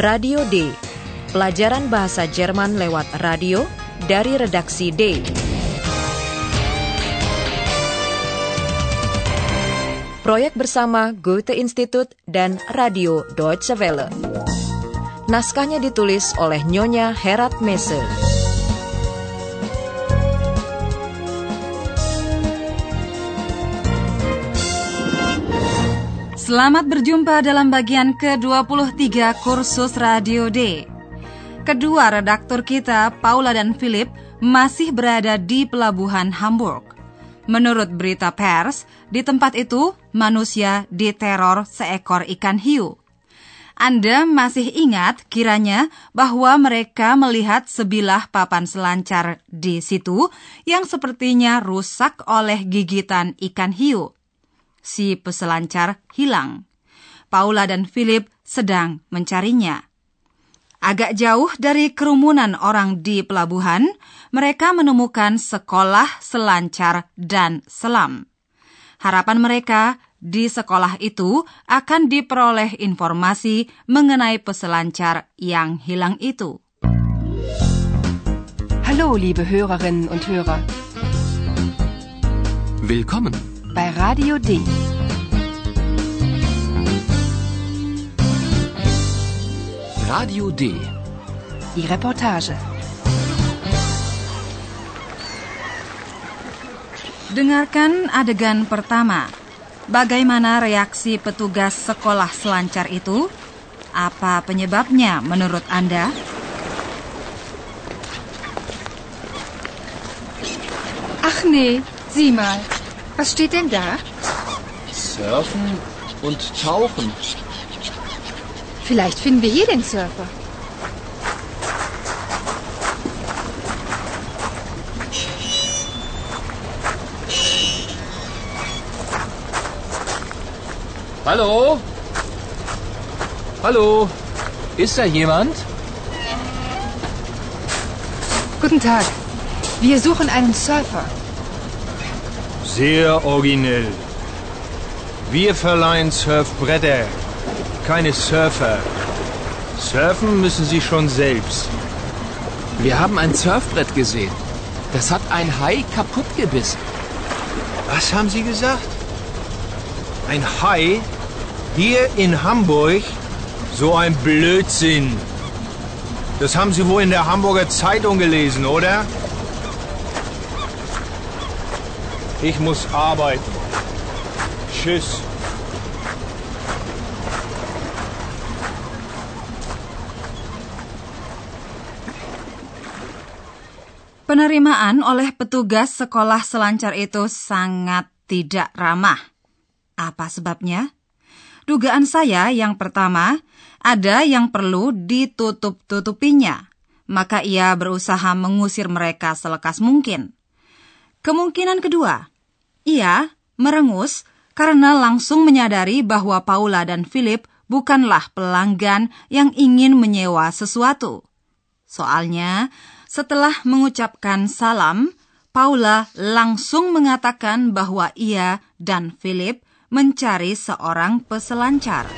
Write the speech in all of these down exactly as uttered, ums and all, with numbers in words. Radio D. Pelajaran bahasa Jerman lewat radio dari redaksi D. Proyek bersama Goethe-Institut dan Radio Deutsche Welle. Naskahnya ditulis oleh Nyonya Herat Messer. Selamat berjumpa dalam bagian ke dua puluh tiga kursus Radio D. Kedua redaktur kita, Paula dan Philip, masih berada di pelabuhan Hamburg. Menurut berita pers, di tempat itu manusia diteror seekor ikan hiu. Anda masih ingat kiranya bahwa mereka melihat sebilah papan selancar di situ yang sepertinya rusak oleh gigitan ikan hiu. Si peselancar hilang. Paula dan Philip sedang mencarinya. Agak jauh dari kerumunan orang di pelabuhan, mereka menemukan sekolah selancar dan selam. Harapan mereka di sekolah itu akan diperoleh informasi mengenai peselancar yang hilang itu. Hallo, liebe Hörerinnen und Hörer. Willkommen bei Radio D. Radio D. Die Reportage. Dengarkan adegan pertama. Bagaimana reaksi petugas sekolah selancar itu? Apa penyebabnya menurut Anda? Ach nee, sieh mal. Was steht denn da? Surfen und tauchen. Vielleicht finden wir hier den Surfer. Hallo? Hallo? Ist da jemand? Guten Tag. Wir suchen einen Surfer. Sehr originell. Wir verleihen Surfbretter. Keine Surfer. Surfen müssen Sie schon selbst. Wir haben ein Surfbrett gesehen. Das hat ein Hai kaputt gebissen. Was haben Sie gesagt? Ein Hai? Hier in Hamburg? So ein Blödsinn. Das haben Sie wohl in der Hamburger Zeitung gelesen, oder? Ich muss arbeiten. Tschüss. Penerimaan oleh petugas sekolah selancar itu sangat tidak ramah. Apa sebabnya? Dugaan saya yang pertama, ada yang perlu ditutup-tutupinya. Maka ia berusaha mengusir mereka selekas mungkin. Kemungkinan kedua, ia merengus karena langsung menyadari bahwa Paula dan Philip bukanlah pelanggan yang ingin menyewa sesuatu. Soalnya, setelah mengucapkan salam, Paula langsung mengatakan bahwa ia dan Philip mencari seorang peselancar.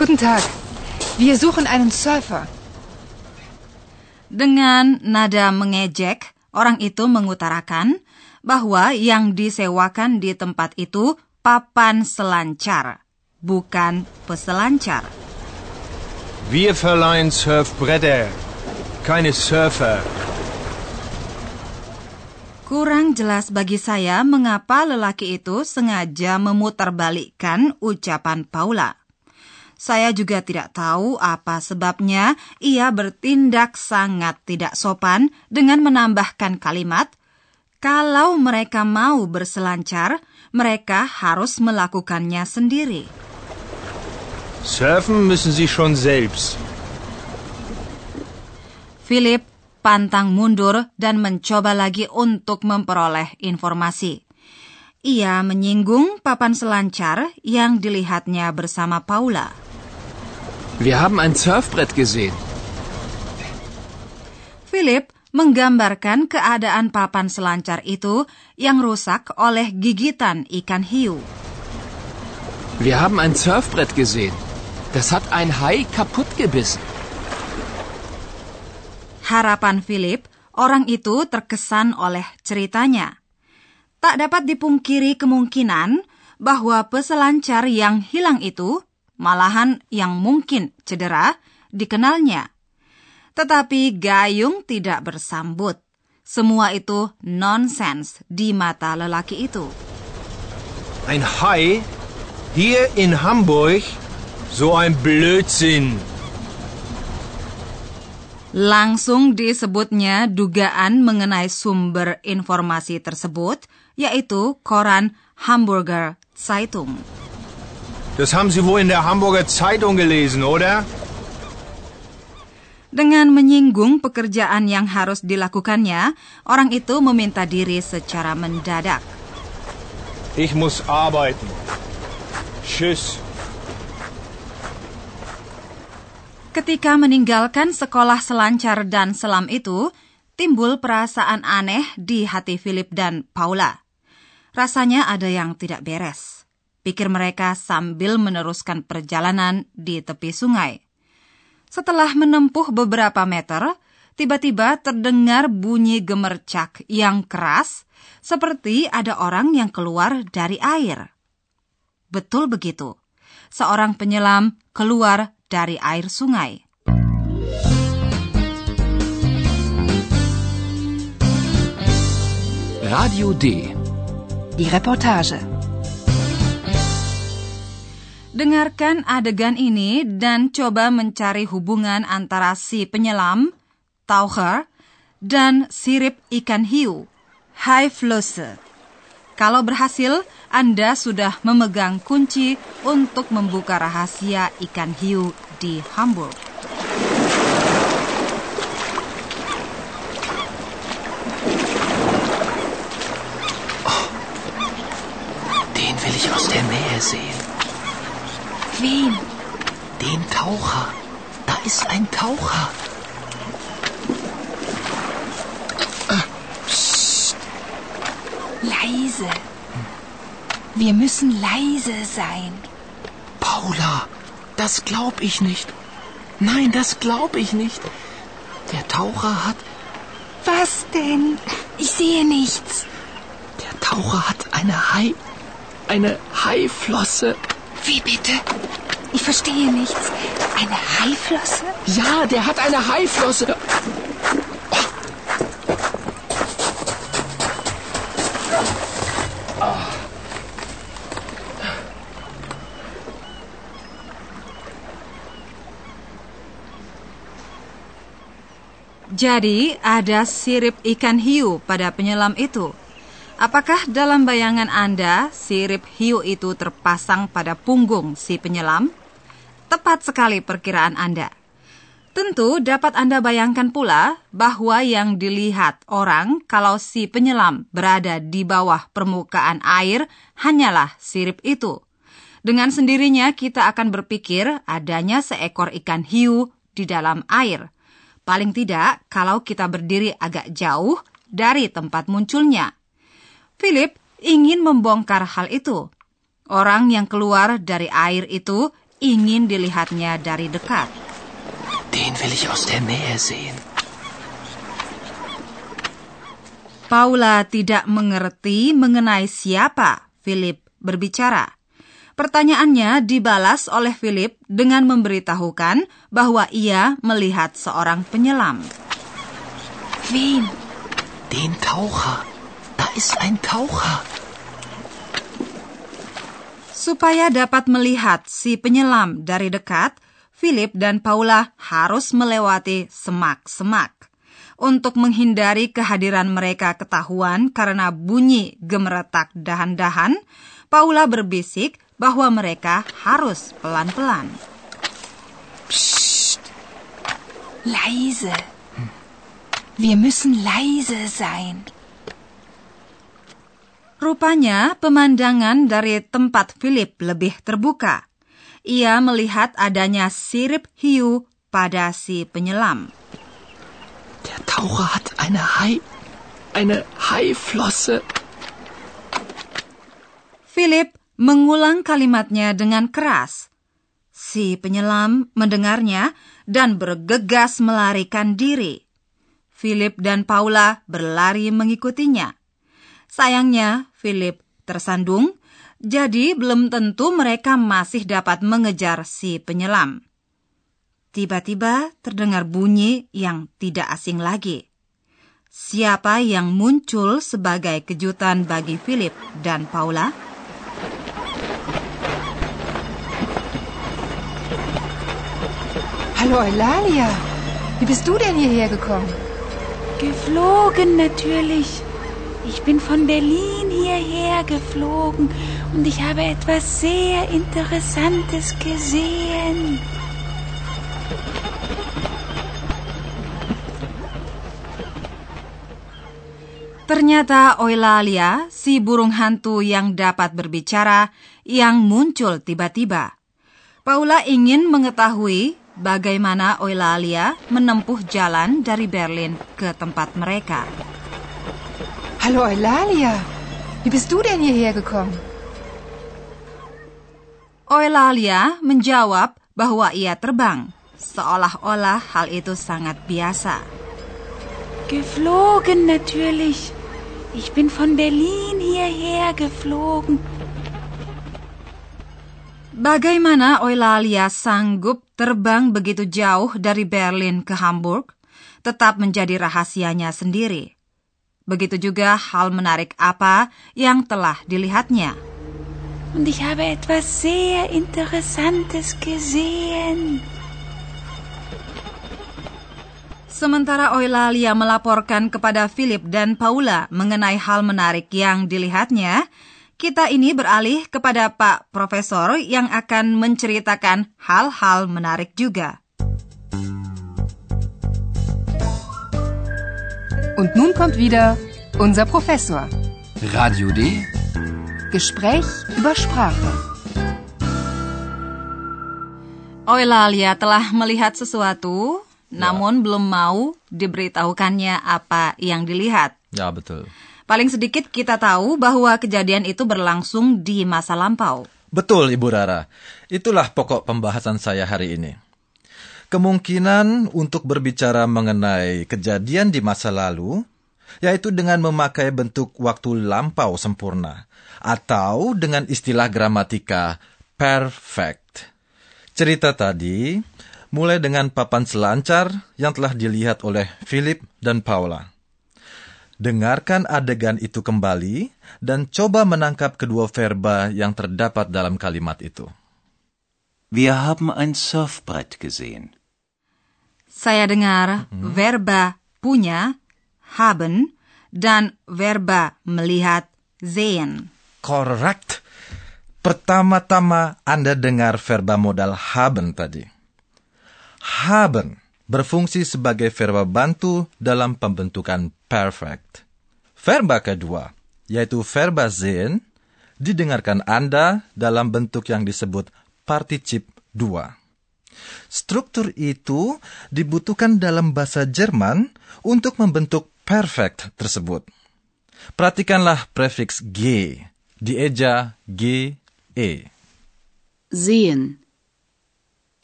Guten Tag. Wir suchen einen Surfer. Dengan nada mengejek, orang itu mengutarakan bahwa yang disewakan di tempat itu papan selancar, bukan peselancar. Wir verleihen Surfbretter. Keine Surfer. Kurang jelas bagi saya mengapa lelaki itu sengaja memutarbalikkan ucapan Paula. Saya juga tidak tahu apa sebabnya ia bertindak sangat tidak sopan dengan menambahkan kalimat, kalau mereka mau berselancar, mereka harus melakukannya sendiri. Surfen müssen sie schon selbst. Philip pantang mundur dan mencoba lagi untuk memperoleh informasi. Ia menyinggung papan selancar yang dilihatnya bersama Paula. Wir haben ein Surfbrett gesehen. Philip menggambarkan keadaan papan selancar itu yang rusak oleh gigitan ikan hiu. Wir haben ein Surfbrett gesehen. Das hat ein Hai kaputt gebissen. Harapan Philip, orang itu terkesan oleh ceritanya. Tak dapat dipungkiri kemungkinan bahwa peselancar yang hilang itu, malahan yang mungkin cedera, dikenalnya. Tetapi Gayung tidak bersambut. Semua itu nonsens di mata lelaki itu. Ein Hai hier in Hamburg, so ein Blödsinn. Langsung disebutnya dugaan mengenai sumber informasi tersebut, yaitu koran Hamburger Zeitung. Das haben Sie wohl in der Hamburger Zeitung gelesen, oder? Dengan menyinggung pekerjaan yang harus dilakukannya, orang itu meminta diri secara mendadak. Ich muss arbeiten. Tschüss. Ketika meninggalkan sekolah selancar dan selam itu, timbul perasaan aneh di hati Philip dan Paula. Rasanya ada yang tidak beres, pikir mereka sambil meneruskan perjalanan di tepi sungai. Setelah menempuh beberapa meter, tiba-tiba terdengar bunyi gemercak yang keras, seperti ada orang yang keluar dari air. Betul begitu, seorang penyelam keluar dari air sungai. Radio D. Die Reportage. Dengarkan adegan ini dan coba mencari hubungan antara si penyelam, taucher, dan sirip ikan hiu, Haiflosse. Kalau berhasil, Anda sudah memegang kunci untuk membuka rahasia ikan hiu di Hamburg. Oh, den will ich aus der Nähe sehen. Wen? Den Taucher. Da ist ein Taucher. Psst. Leise. Wir müssen leise sein. Paula, das glaub ich nicht. Nein, das glaub ich nicht. Der Taucher hat... Was denn? Ich sehe nichts. Der Taucher hat eine Hai... eine Haiflosse... Wie bitte? Ich verstehe nichts. Eine Haiflosse? Ja, der hat eine Haiflosse. Jadi ada sirip ikan hiu pada penyelam itu. Apakah dalam bayangan Anda, sirip hiu itu terpasang pada punggung si penyelam? Tepat sekali perkiraan Anda. Tentu dapat Anda bayangkan pula bahwa yang dilihat orang kalau si penyelam berada di bawah permukaan air hanyalah sirip itu. Dengan sendirinya kita akan berpikir adanya seekor ikan hiu di dalam air. Paling tidak kalau kita berdiri agak jauh dari tempat munculnya. Philip ingin membongkar hal itu. Orang yang keluar dari air itu ingin dilihatnya dari dekat. Den will ich aus der Nähe sehen. Paula tidak mengerti mengenai siapa Philip berbicara. Pertanyaannya dibalas oleh Philip dengan memberitahukan bahwa ia melihat seorang penyelam. Wen? Den Taucher. Da ist ein Taucher. Supaya dapat melihat si penyelam dari dekat, Philip dan Paula harus melewati semak-semak. Untuk menghindari kehadiran mereka ketahuan karena bunyi gemeretak dahan-dahan, Paula berbisik bahwa mereka harus pelan-pelan. Psst. Leise. Wir müssen leise sein. Rupanya pemandangan dari tempat Philip lebih terbuka. Ia melihat adanya sirip hiu pada si penyelam. Der Taucher hat eine Hai, eine Haiflosse. Philip mengulang kalimatnya dengan keras. Si penyelam mendengarnya dan bergegas melarikan diri. Philip dan Paula berlari mengikutinya. Sayangnya, Philip tersandung, jadi belum tentu mereka masih dapat mengejar si penyelam. Tiba-tiba terdengar bunyi yang tidak asing lagi. Siapa yang muncul sebagai kejutan bagi Philip dan Paula? Hallo Eulalia, wie bist du denn hierher gekommen? Geflogen natürlich. Ich bin von Berlin hierher geflogen und ich habe etwas sehr Interessantes gesehen. Ternyata Eulalia, si burung hantu yang dapat berbicara, yang muncul tiba-tiba. Paula ingin mengetahui bagaimana Eulalia menempuh jalan dari Berlin ke tempat mereka. Hallo Eulalia, wie bist du denn hierher gekommen? Eulalia menjawab bahwa ia terbang, seolah-olah hal itu sangat biasa. Geflogen natürlich. Ich bin von Berlin hierher geflogen. Bagaimana Eulalia sanggup terbang begitu jauh dari Berlin ke Hamburg, tetap menjadi rahasianya sendiri. Begitu juga hal menarik apa yang telah dilihatnya. Und ich habe etwas sehr Interessantes gesehen. Sementara Eulalia melaporkan kepada Philip dan Paula mengenai hal menarik yang dilihatnya, kita ini beralih kepada Pak Profesor yang akan menceritakan hal-hal menarik juga. Und nun kommt wieder unser Professor. Radio D. Gespräch über Sprache. Eulalia telah melihat sesuatu, namun ya, belum mau diberitahukannya apa yang dilihat. Ya, betul. Paling sedikit kita tahu bahwa kejadian itu berlangsung di masa lampau. Betul, Ibu Rara. Itulah pokok pembahasan saya hari ini. Kemungkinan untuk berbicara mengenai kejadian di masa lalu, yaitu dengan memakai bentuk waktu lampau sempurna, atau dengan istilah gramatika perfect. Cerita tadi mulai dengan papan selancar yang telah dilihat oleh Philip dan Paula. Dengarkan adegan itu kembali dan coba menangkap kedua verba yang terdapat dalam kalimat itu. Wir haben ein Surfbrett gesehen. Saya dengar hmm. verba punya, haben, dan verba melihat, sehen. Correct. Pertama-tama Anda dengar verba modal haben tadi. Haben berfungsi sebagai verba bantu dalam pembentukan perfect. Verba kedua, yaitu verba sehen, didengarkan Anda dalam bentuk yang disebut particip dua. Struktur itu dibutuhkan dalam bahasa Jerman untuk membentuk perfect tersebut. Perhatikanlah prefiks G, dieja G, E. Sehen,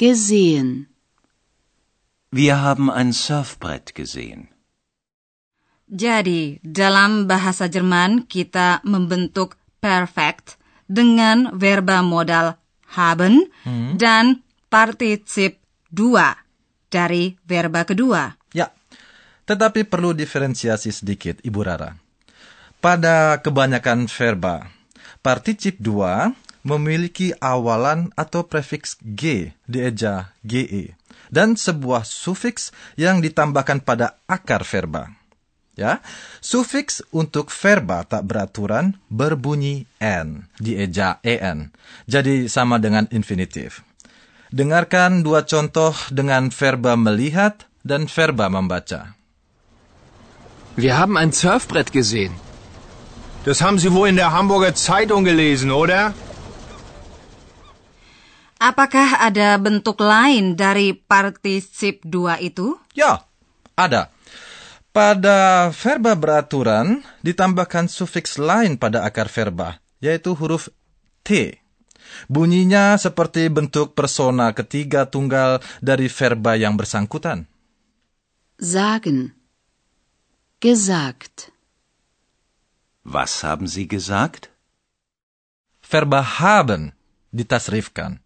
gesehen. Wir haben ein Surfbrett gesehen. Jadi, dalam bahasa Jerman kita membentuk perfect dengan verba modal haben hmm. dan partisip dua dari verba kedua. Ya, tetapi perlu diferensiasi sedikit, Ibu Rara. Pada kebanyakan verba, partisip dua memiliki awalan atau prefiks G, dieja G E, dan sebuah sufiks yang ditambahkan pada akar verba. Ya, sufiks untuk verba tak beraturan berbunyi en, dieja en, jadi sama dengan infinitif. Dengarkan dua contoh dengan verba melihat dan verba membaca. Wir haben ein Surfbrett gesehen. Das haben Sie wohl in der Hamburger Zeitung gelesen, oder? Apakah ada bentuk lain dari partisip dua itu? Ya, ada. Pada verba beraturan ditambahkan sufiks lain pada akar verba, yaitu huruf T. Bunyinya seperti bentuk persona ketiga tunggal dari verba yang bersangkutan. Sagen. Gesagt. Was haben Sie gesagt? Verba haben ditasrifkan,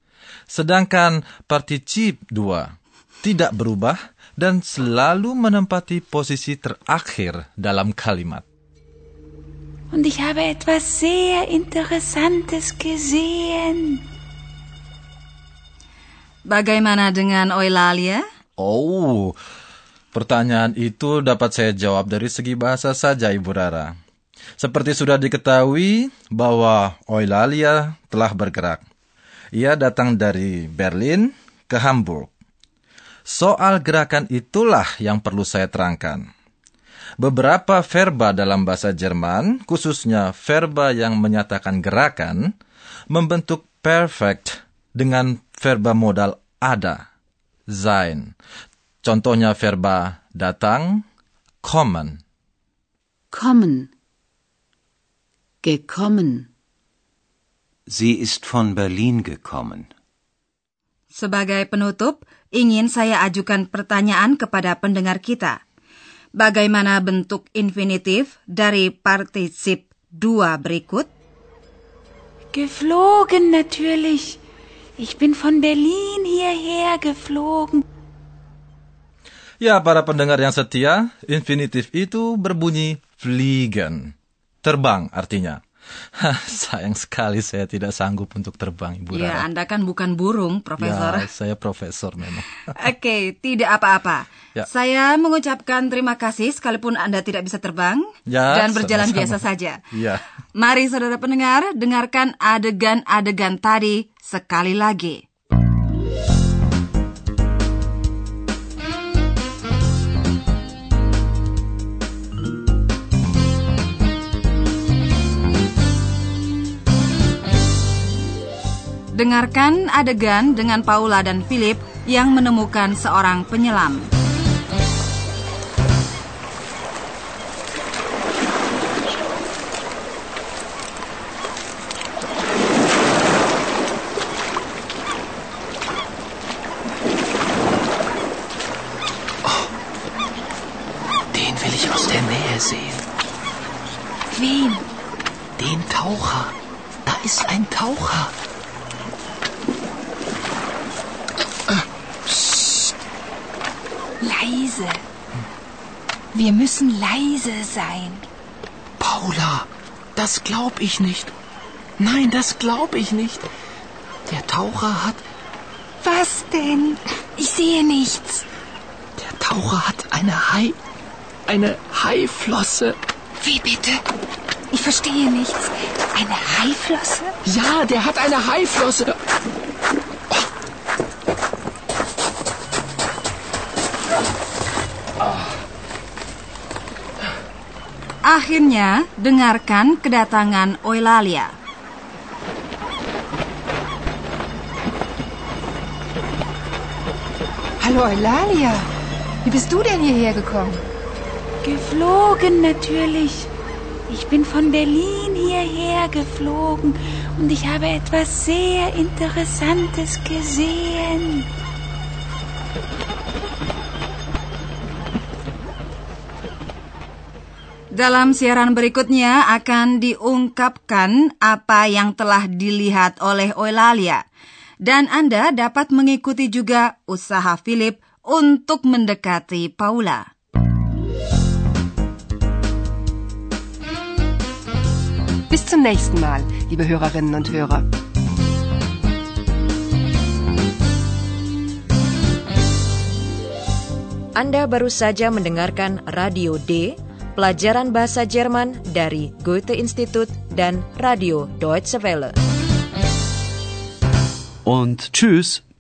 sedangkan partizip dua tidak berubah dan selalu menempati posisi terakhir dalam kalimat. Und ich habe etwas sehr Interessantes gesehen. Bagaimana dengan Eulalia? Oh, pertanyaan itu dapat saya jawab dari segi bahasa saja, Ibu Rara. Seperti sudah diketahui bahwa Eulalia telah bergerak. Ia datang dari Berlin ke Hamburg. Soal gerakan itulah yang perlu saya terangkan. Beberapa verba dalam bahasa Jerman, khususnya verba yang menyatakan gerakan, membentuk perfect dengan verba modal ada, sein. Contohnya verba datang, kommen. Kommen. Gekommen. Sie ist von Berlin gekommen. Sebagai penutup, ingin saya ajukan pertanyaan kepada pendengar kita. Bagaimana bentuk infinitif dari partisip dua berikut? Geflogen natürlich. Ich bin von Berlin hierher geflogen. Ya, para pendengar yang setia, infinitif itu berbunyi fliegen. Terbang artinya. Hah, sayang sekali saya tidak sanggup untuk terbang, Ibu Rara. Ya, Anda kan bukan burung, Profesor. Ya, saya Profesor memang. Oke, okay, tidak apa-apa. Ya. Saya mengucapkan terima kasih sekalipun Anda tidak bisa terbang ya, dan berjalan sama-sama. Biasa saja. Ya. Mari saudara pendengar, dengarkan adegan-adegan tadi sekali lagi. Dengarkan adegan dengan Paula dan Philip yang menemukan seorang penyelam. Oh, den will ich aus der Nähe sehen. Wen? Den Taucher. Da ist ein Taucher. Leise. Wir müssen leise sein. Paula, das glaub ich nicht. Nein, das glaub ich nicht. Der Taucher hat... Was denn? Ich sehe nichts. Der Taucher hat eine Hai... eine Haiflosse. Wie bitte? Ich verstehe nichts. Eine Haiflosse? Ja, der hat eine Haiflosse. Akhirnya, dengarkan kedatangan Eulalia. Hallo Eulalia, wie bist du denn hierher gekommen? Geflogen natürlich. Ich bin von Berlin hierher geflogen und ich habe etwas sehr Interessantes gesehen. Dalam siaran berikutnya akan diungkapkan apa yang telah dilihat oleh Eulalia. Dan Anda dapat mengikuti juga usaha Philip untuk mendekati Paula. Bis zum nächsten Mal, liebe Hörerinnen und Hörer. Anda baru saja mendengarkan Radio D, pelajaran bahasa Jerman dari Goethe-Institut dan Radio Deutsche Welle. Und tschüss.